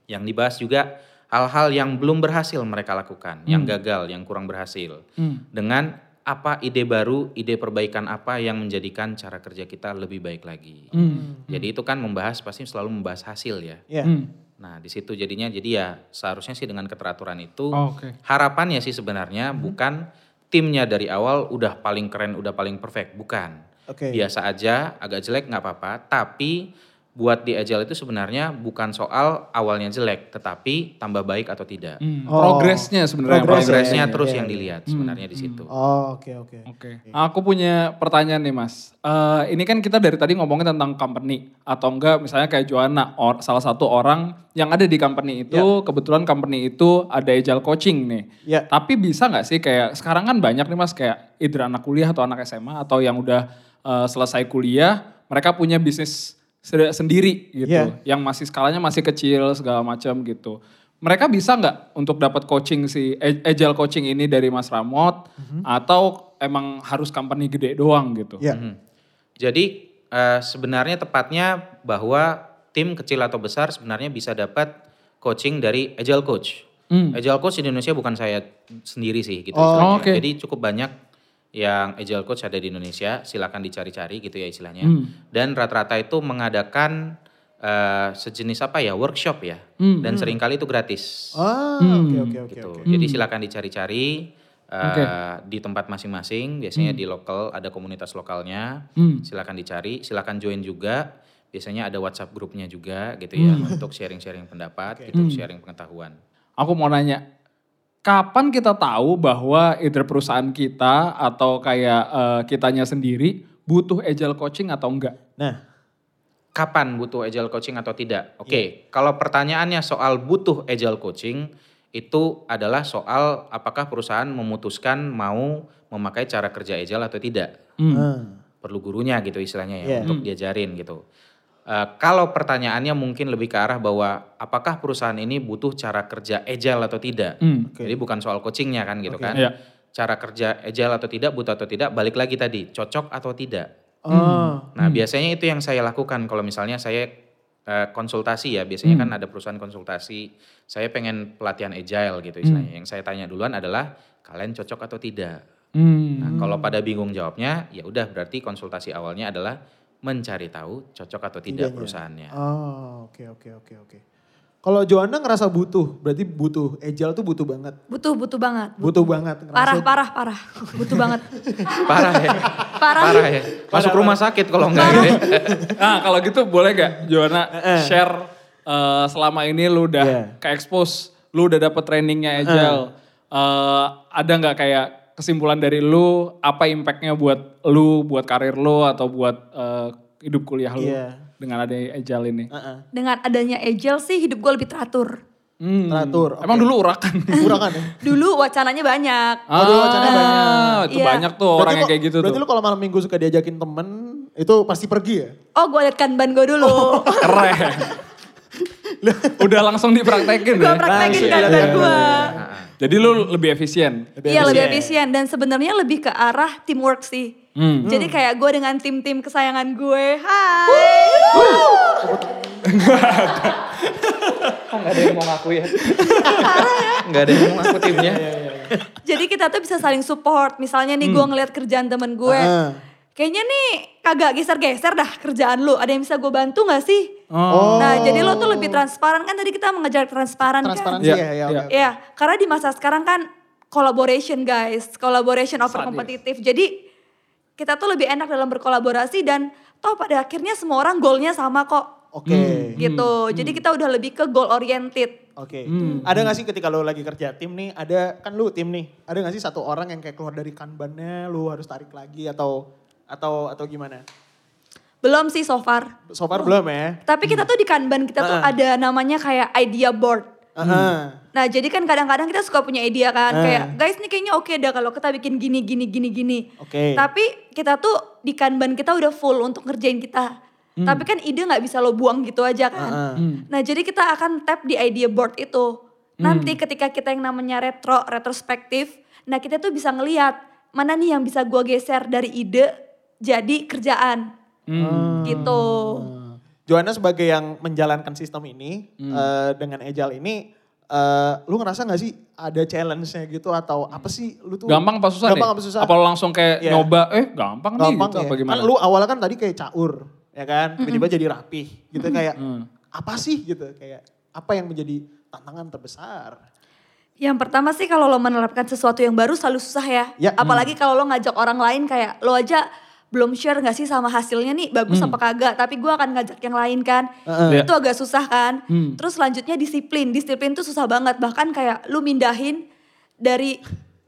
Yang dibahas juga hal-hal yang belum berhasil mereka lakukan, yang gagal, yang kurang berhasil. Dengan apa ide baru, ide perbaikan apa yang menjadikan cara kerja kita lebih baik lagi. Jadi itu kan membahas pasti selalu membahas hasil ya. Yeah. Nah, di situ jadinya jadi ya seharusnya sih dengan keteraturan itu harapannya sih sebenarnya bukan timnya dari awal udah paling keren, udah paling perfect, bukan. Okay. Biasa aja, agak jelek enggak apa-apa, tapi buat di Agile itu sebenarnya bukan soal awalnya jelek, tetapi tambah baik atau tidak. Progresnya sebenarnya. Progresnya terus yang dilihat sebenarnya di situ. Oke. Aku punya pertanyaan nih Mas. Ini kan kita dari tadi ngomongin tentang company atau enggak misalnya kayak Joana, salah satu orang yang ada di company itu kebetulan company itu ada Agile coaching nih. Yeah. Tapi bisa nggak sih kayak sekarang kan banyak nih Mas kayak either anak kuliah atau anak SMA atau yang udah selesai kuliah mereka punya bisnis sendiri gitu, yang masih skalanya masih kecil segala macam gitu. Mereka bisa nggak untuk dapat coaching si Agile coaching ini dari Mas Ramot atau emang harus company gede doang gitu? Jadi sebenarnya tepatnya bahwa tim kecil atau besar sebenarnya bisa dapat coaching dari Agile coach. Agile coach di Indonesia bukan saya sendiri sih gitu. Jadi cukup banyak. Yang Agile Coach ada di Indonesia, silakan dicari-cari gitu ya istilahnya. Dan rata-rata itu mengadakan sejenis apa ya, workshop ya. Dan seringkali itu gratis. Okay. Jadi silakan dicari-cari di tempat masing-masing, biasanya di lokal, ada komunitas lokalnya. Silakan dicari, silakan join juga. Biasanya ada WhatsApp grupnya juga gitu ya, untuk sharing-sharing pendapat, gitu, sharing pengetahuan. Aku mau nanya, kapan kita tahu bahwa either perusahaan kita atau kayak kitanya sendiri butuh Agile coaching atau enggak? Nah, kapan butuh Agile coaching atau tidak? Oke, kalau pertanyaannya soal butuh Agile coaching itu adalah soal apakah perusahaan memutuskan mau memakai cara kerja Agile atau tidak. Perlu gurunya gitu istilahnya ya untuk diajarin gitu. Kalau pertanyaannya mungkin lebih ke arah bahwa apakah perusahaan ini butuh cara kerja agile atau tidak. Jadi bukan soal coachingnya kan gitu kan. Yeah. Cara kerja agile atau tidak, butuh atau tidak, balik lagi tadi cocok atau tidak. Nah biasanya itu yang saya lakukan kalau misalnya saya konsultasi ya. Biasanya kan ada perusahaan konsultasi, saya pengen pelatihan agile gitu istilahnya. Yang saya tanya duluan adalah kalian cocok atau tidak. Nah kalau pada bingung jawabnya ya udah berarti konsultasi awalnya adalah mencari tahu cocok atau tidak perusahaannya. Oke. Kalau Joana ngerasa butuh, berarti butuh Agile tuh butuh banget. Butuh banget. Parah. Butuh banget. Parah ya. Masuk rumah sakit kalau enggak gitu. Nah, kalau gitu boleh enggak Joana share selama ini lu udah ke expose, lu udah dapet trainingnya Agile. Ada enggak kayak kesimpulan dari lu, apa impact-nya buat lu, buat karir lu, atau buat hidup kuliah lu dengan adanya Agile ini? Dengan adanya Agile sih hidup gue lebih teratur. Teratur. Emang dulu urakan? Urakan ya? Dulu wacananya banyak. Itu banyak tuh orang yang kayak gitu berarti tuh. Berarti lu kalau malam minggu suka diajakin temen, itu pasti pergi ya? Oh, gue liat Kanban gue dulu. Oh, keren. Udah langsung dipraktekin ya? Gue praktekin Kanban gue. Jadi lu lebih efisien? Iya, lebih efisien. Dan sebenarnya lebih ke arah teamwork sih. Jadi kayak gue dengan tim-tim kesayangan gue. Kok gak ada yang mau ngaku ya? Gak ada yang mau ngaku timnya. Jadi kita tuh bisa saling support. Misalnya nih gue ngeliat kerjaan temen gue. Kayaknya nih kagak geser-geser dah kerjaan lu. Ada yang bisa gue bantu gak sih? Nah jadi lo tuh lebih transparan. Kan tadi kita mengejar transparan kan? Transparansi ya. Karena di masa sekarang kan collaboration guys. Collaboration over kompetitif. Jadi kita tuh lebih enak dalam berkolaborasi. Dan toh pada akhirnya semua orang goalnya sama kok. Gitu. Jadi kita udah lebih ke goal oriented. Ada gak sih ketika lo lagi kerja tim nih, ada kan lo tim nih, ada gak sih satu orang yang kayak keluar dari kanbannya, lo harus tarik lagi atau gimana? Belum sih so far. Belum ya. Tapi kita tuh di Kanban kita tuh ada namanya kayak idea board. Nah jadi kan kadang-kadang kita suka punya idea kan, kayak guys nih kayaknya oke dah kalau kita bikin gini. Tapi kita tuh di Kanban kita udah full untuk ngerjain kita. Tapi kan ide gak bisa lo buang gitu aja kan. Nah jadi kita akan tap di idea board itu. Nanti ketika kita yang namanya retrospektif. Nah kita tuh bisa ngelihat mana nih yang bisa gue geser dari ide jadi kerjaan. Gitu. Joana sebagai yang menjalankan sistem ini dengan Agile ini. Lu ngerasa gak sih ada challenge-nya gitu atau apa sih lu tuh? Gampang apa susah gampang nih? Apa lu langsung kayak nyoba gampang nih gitu apa gimana? Kan lu awalnya kan tadi kayak caur. Ya kan, tiba-tiba jadi rapih gitu kayak apa sih gitu kayak apa yang menjadi tantangan terbesar? Yang pertama sih kalau lo menerapkan sesuatu yang baru selalu susah ya. Apalagi kalau lo ngajak orang lain kayak lo aja belum share gak sih sama hasilnya nih bagus apa kagak tapi gue akan ngajak yang lain kan. Itu agak susah kan. Terus selanjutnya disiplin, disiplin tuh susah banget bahkan kayak lo mindahin dari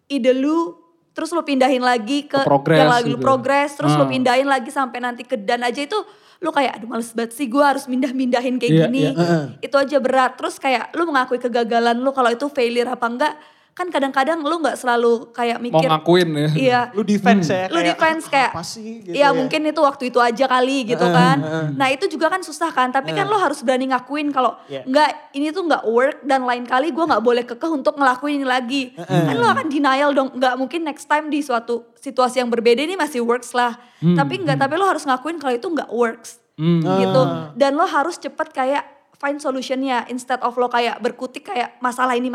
ide lu terus lo pindahin lagi ke yang lagi gitu. Lo progres, terus lo pindahin lagi sampai nanti ke dan aja itu lo kayak aduh males banget sih gue harus mindah-mindahin kayak gini. Itu aja berat, terus kayak lo mengakui kegagalan lo kalau itu failure apa enggak. Kan kadang-kadang lo gak selalu kayak mikir. Mau ngakuin ya. Iya. Lo defense ya. Lo defense kayak apa sih, gitu ya mungkin itu waktu itu aja kali gitu kan. Nah itu juga kan susah kan. Tapi kan lo harus berani ngakuin kalau enggak ini tuh gak work. Dan lain kali gue gak boleh kekeh untuk ngelakuin ini lagi. Kan lo akan denial dong. Gak mungkin next time di suatu situasi yang berbeda ini masih works lah. Tapi lo harus ngakuin kalau itu gak works. Gitu. Dan lo harus cepet kayak find solution-nya instead of lo kayak berkutik kayak masalah ini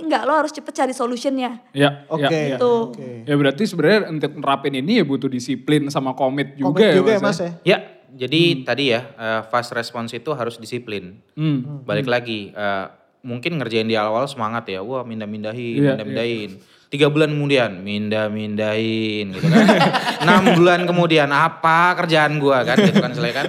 enggak, lo harus cepet cari solution-nya. Gitu. Ya berarti sebenarnya untuk nerapin ini ya butuh disiplin sama komit juga ya Mas ya. Ya, jadi tadi ya fast response itu harus disiplin. Balik lagi mungkin ngerjain di awal semangat ya, wah mindah-mindahin. 3 bulan kemudian mindah-mindahin gitu kan. 6 bulan kemudian apa kerjaan gua kan gitu kan selesai kan.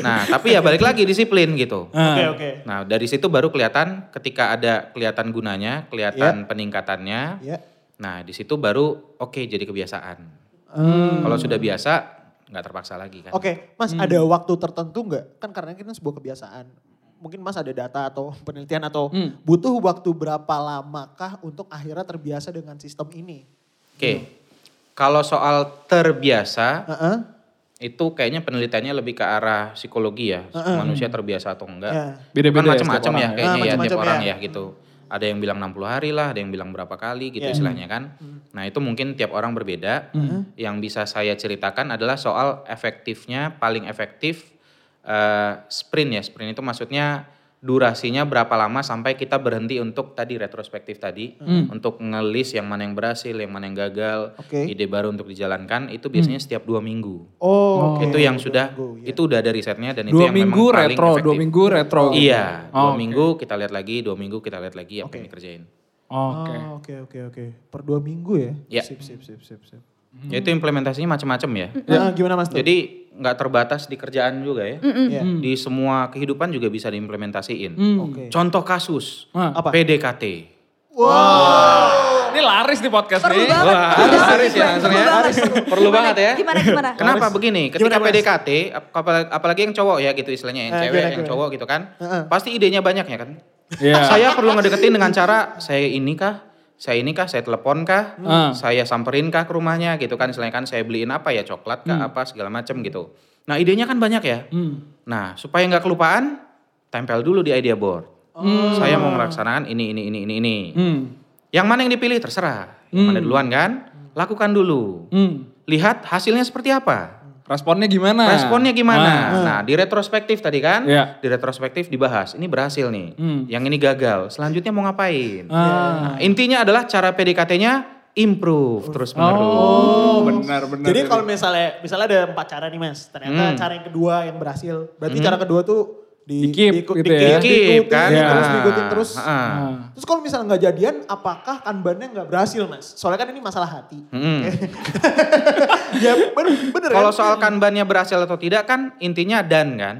Nah, tapi ya balik lagi disiplin gitu. Oke. Nah, dari situ baru kelihatan ketika ada kelihatan gunanya, kelihatan peningkatannya. Nah, di situ baru jadi kebiasaan. Kalau sudah biasa enggak terpaksa lagi kan. Mas, ada waktu tertentu enggak? Kan karena kita sebuah kebiasaan. Mungkin Mas ada data atau penelitian atau butuh waktu berapa lamakah untuk akhirnya terbiasa dengan sistem ini? Kalau soal terbiasa itu kayaknya penelitiannya lebih ke arah psikologi ya. Manusia terbiasa atau enggak. Beda-beda macam-macam ya kayaknya ya tiap orang ya gitu. Ada yang bilang 60 hari lah, ada yang bilang berapa kali gitu istilahnya kan. Nah itu mungkin tiap orang berbeda. Yang bisa saya ceritakan adalah soal efektifnya paling efektif. Sprint itu maksudnya durasinya berapa lama sampai kita berhenti untuk tadi retrospektif tadi untuk ngelis yang mana yang berhasil, yang mana yang gagal, ide baru untuk dijalankan itu biasanya setiap 2 minggu. Itu yang sudah itu udah ada risetnya dan itu yang memang paling efektif. 2 minggu retro. Iya, 2 minggu kita lihat lagi, 2 minggu kita lihat lagi apa yang dikerjain. Oke. Per 2 minggu ya. Sip. Ya itu implementasinya macam-macam ya. Gimana Mas? Jadi nggak terbatas di kerjaan juga ya. Di semua kehidupan juga bisa diimplementasiin. Contoh kasus, PDKT. Wow. Ini Ini laris di podcast perlu nih. Banget. Wah, laris ya langsungnya. Perlu banget ya. Gimana? Kenapa laris? Begini, ketika gimana, PDKT, apalagi yang cowok ya gitu istilahnya, yang cewek, yang cowok gitu kan. Pasti idenya banyak ya kan. Yeah. Saya perlu ngedeketin dengan cara saya ini kah? Saya ini kah, saya telepon kah, saya samperin kah ke rumahnya gitu kan. Istilahnya kan saya beliin apa ya, coklat kah, apa segala macam gitu. Nah idenya kan banyak ya. Nah supaya gak kelupaan, tempel dulu di idea board. Saya mau melaksanakan ini. Yang mana yang dipilih terserah. Yang mana duluan kan, lakukan dulu. Lihat hasilnya seperti apa. Responnya gimana? Nah, di retrospektif tadi kan, di retrospektif dibahas. Ini berhasil nih, yang ini gagal. Selanjutnya mau ngapain? Nah, intinya adalah cara PDKT-nya improve terus menerus. Oh, benar. Jadi kalau misalnya ada 4 cara nih Mas, ternyata cara yang kedua yang berhasil. Berarti cara kedua tuh dikeep, diikutin terus. Terus kalau misalnya nggak jadian, apakah kanbannya nggak berhasil Mas? Soalnya kan ini masalah hati. Ya bener kalau soal kanbannya berhasil atau tidak kan intinya dan kan.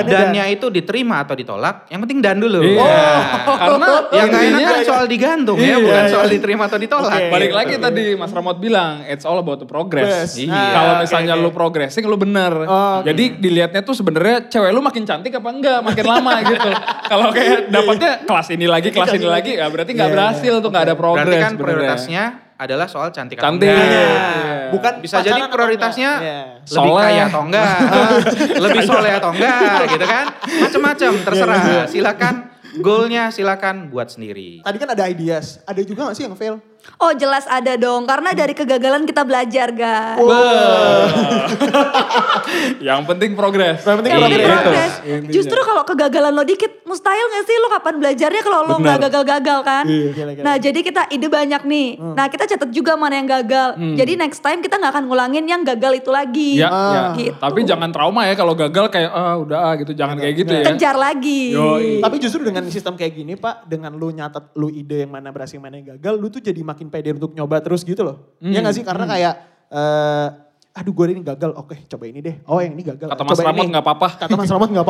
Dannya itu diterima atau ditolak, yang penting dan dulu. Karena yang lainnya kan soal digantung ya, bukan soal diterima atau ditolak. Balik lagi tadi Mas Ramot bilang, it's all about the progress. Kalau misalnya lu progressing, lu bener. Jadi dilihatnya tuh sebenarnya cewek lu makin cantik apa enggak? Makin lama gitu. Kalau kayak dapatnya kelas ini lagi, ya berarti nggak berhasil tuh, nggak ada progres. Berarti kan prioritasnya adalah soal cantik. Bukan bisa jadi prioritasnya lebih kaya atau enggak, lebih soleh atau enggak, gitu kan? Macam-macam, terserah. Silakan goalnya silakan buat sendiri. Tadi kan ada ideas, ada juga nggak sih yang fail? Oh jelas ada dong, karena dari kegagalan kita belajar guys. Wow. Yang penting progres. Yang penting progres. Justru kalau kegagalan lo dikit, mustahil gak sih lo kapan belajarnya kalau lo gak gagal-gagal kan? Iya. Nah jadi kita ide banyak nih, nah kita catat juga mana yang gagal. Jadi next time kita gak akan ngulangin yang gagal itu lagi. Ya. Gitu. Tapi jangan trauma ya kalau gagal kayak udah gitu, jangan kayak gitu ya. Kejar lagi. Yoi. Tapi justru dengan sistem kayak gini Pak, dengan lo nyatat lo ide yang mana berhasil mana yang gagal, lo tuh jadi makin pede untuk nyoba terus gitu loh. Iya gak sih? Karena kayak gue ini gagal, oke coba ini deh. Oh yang ini gagal. Kata Mas Ramot gak apa-apa. Gak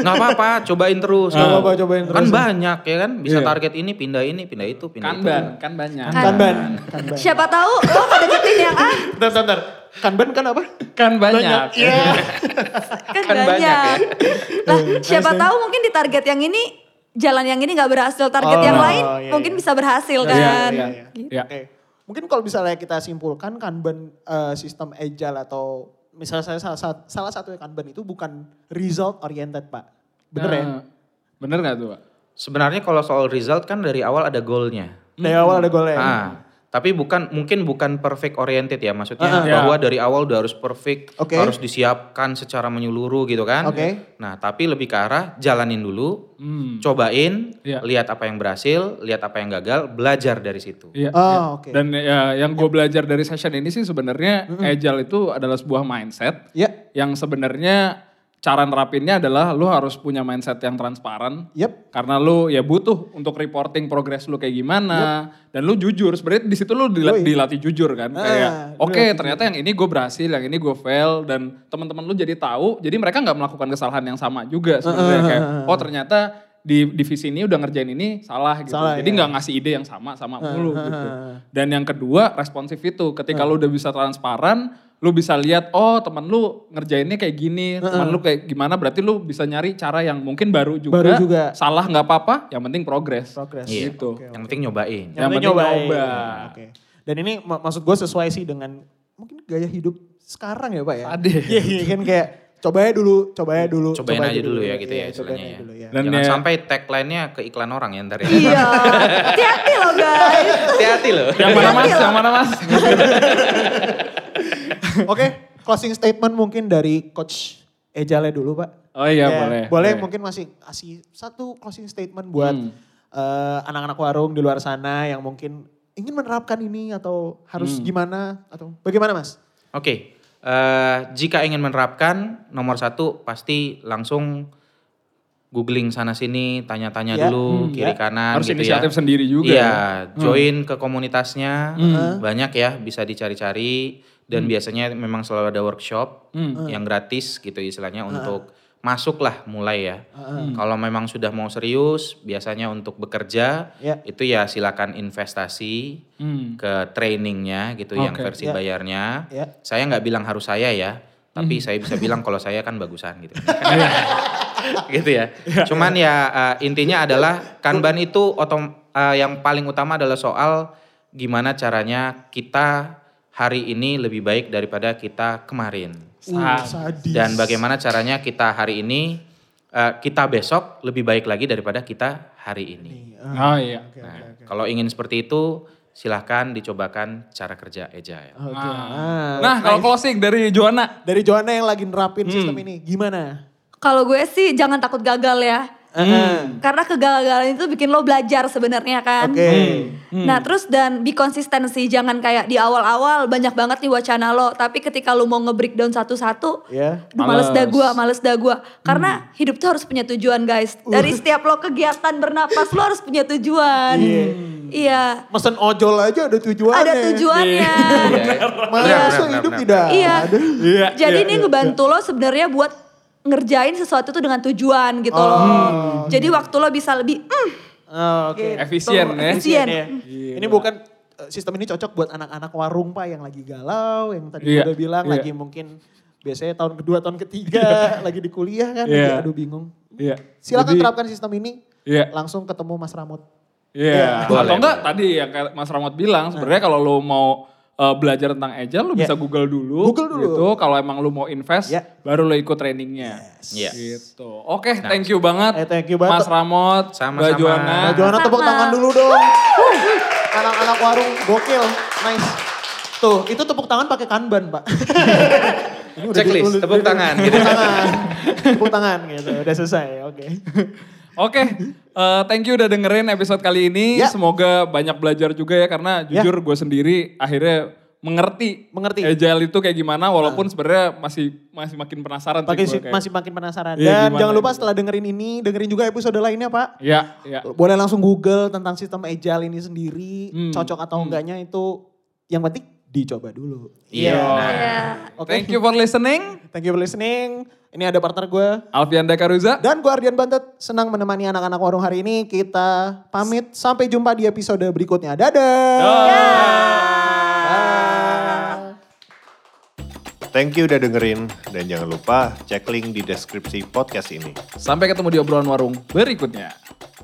apa-apa, cobain terus. Kan banyak ya kan, bisa target ini, pindah itu, pindah itu. Kanban. Siapa tahu lo kedeketin yang A. Bentar. Kanban kan apa? Kan banyak. Lah siapa tahu mungkin di target yang ini, jalan yang ini gak berhasil, target yang lain mungkin bisa berhasil kan. Iya. Okay. Mungkin kalau misalnya kita simpulkan Kanban sistem Agile atau misalnya salah satu Kanban itu bukan result oriented Pak. Bener ya? Bener gak tuh Pak? Sebenarnya kalau soal result kan dari awal ada goalnya. Dari awal ada goalnya. Tapi bukan perfect oriented ya, maksudnya bahwa dari awal udah harus perfect, harus disiapkan secara menyeluruh gitu kan. Nah tapi lebih ke arah jalanin dulu, cobain, lihat apa yang berhasil, lihat apa yang gagal, belajar dari situ. Dan yang gue belajar dari session ini sih sebenarnya Agile itu adalah sebuah mindset yang sebenarnya cara nerapinnya adalah lu harus punya mindset yang transparan. Karena lu ya butuh untuk reporting progres lu kayak gimana. Dan lu jujur, sebenarnya di situ lu dilatih jujur kan. Kayak ternyata yang ini gue berhasil, yang ini gue fail. Dan teman-teman lu jadi tahu, jadi mereka gak melakukan kesalahan yang sama juga sebenarnya. Kayak ternyata di divisi ini udah ngerjain ini salah gitu. Jadi gak ngasih ide yang sama-sama mulu gitu. Dan yang kedua responsif itu, ketika lu udah bisa transparan, lu bisa lihat teman lu ngerjainnya kayak gini, teman lu kayak gimana, berarti lu bisa nyari cara yang mungkin baru juga. Salah nggak apa-apa, yang penting progres gitu. Okay. Yang penting nyobain. Yang penting nyoba. Okay. Dan ini maksud gue sesuai sih dengan mungkin gaya hidup sekarang ya Pak ya. Iya kan kayak cobain aja dulu ya gitu ya. Dan jangan sampai tagline-nya ke iklan orang ya ntar ya. Iya, hati-hati loh guys. Hati-hati loh. Yang mana mas? Oke, closing statement mungkin dari Coach Ejale dulu Pak. Oh iya boleh. Mungkin masih kasih satu closing statement buat anak-anak warung di luar sana yang mungkin ingin menerapkan ini atau harus gimana atau bagaimana Mas? Oke, jika ingin menerapkan nomor 1 pasti langsung googling sana sini, tanya-tanya dulu kiri kanan. Harus gitu inisiatif sendiri juga. Iya, join ke komunitasnya banyak ya, bisa dicari-cari. Dan biasanya memang selalu ada workshop yang gratis gitu istilahnya untuk masuk lah mulai ya. Kalau memang sudah mau serius biasanya untuk bekerja itu ya silakan investasi ke trainingnya gitu yang versi bayarnya. Saya nggak bilang harus saya ya, tapi saya bisa bilang kalau saya kan bagusan gitu. Gitu ya. Cuman ya intinya adalah Kanban itu yang paling utama adalah soal gimana caranya kita hari ini lebih baik daripada kita kemarin. Sadis. Dan bagaimana caranya kita hari ini, kita besok lebih baik lagi daripada kita hari ini. Okay. Kalau ingin seperti itu, silahkan dicobakan cara kerja Agile. Nah, kalau closing dari Joana. Dari Joana yang lagi nerapin sistem ini, gimana? Kalau gue sih jangan takut gagal ya. Karena kegagalan itu bikin lo belajar sebenarnya kan. Nah terus dan be konsisten sih, jangan kayak di awal-awal banyak banget nih wacana lo, tapi ketika lo mau nge-breakdown satu-satu, males dah gua. Karena hidup tuh harus punya tujuan guys. Dari setiap lo kegiatan bernapas lo harus punya tujuan. Iya. Mesen ojol aja ada tujuannya. Ada tujuannya. Masa hidup tidak ada. Jadi ini ngebantu lo sebenarnya buat ngerjain sesuatu tuh dengan tujuan gitu loh. Jadi waktu lo bisa lebih gitu. Efisien ya. Ini bukan sistem ini cocok buat anak-anak warung Pak yang lagi galau, yang tadi udah bilang lagi mungkin biasanya tahun kedua, tahun ketiga lagi di kuliah kan lagi aduh bingung. Silakan terapkan sistem ini. Langsung ketemu Mas Ramot. Atau enggak tadi yang Mas Ramot bilang sebenarnya kalau lo mau belajar tentang Agile, lu bisa Google dulu. Gitu. Kalau emang lu mau invest, baru lu ikut trainingnya. Gitu. Oke, thank you banget. Thank you banget. Mas Ramot, Mbak Joana. Mbak Joana tepuk tangan dulu dong. Anak-anak warung gokil, nice. Tuh, itu tepuk tangan pakai Kanban, Pak. Checklist, tepuk tangan. Tepuk tangan gitu, udah selesai. Oke, thank you udah dengerin episode kali ini. Semoga banyak belajar juga ya karena jujur gue sendiri akhirnya mengerti Agile itu kayak gimana walaupun sebenarnya masih makin penasaran. Masih makin penasaran. Dan jangan lupa setelah dengerin ini, dengerin juga episode lainnya Pak. Iya. Boleh langsung Google tentang sistem Agile ini sendiri, cocok atau enggaknya itu yang penting dicoba dulu. Oke. Thank you for listening. Ini ada partner gue, Elfianda Karuza. Dan gue Ardian Bante, senang menemani anak-anak warung hari ini. Kita pamit, sampai jumpa di episode berikutnya. Dadah! Thank you udah dengerin. Dan jangan lupa cek link di deskripsi podcast ini. Sampai ketemu di obrolan warung berikutnya.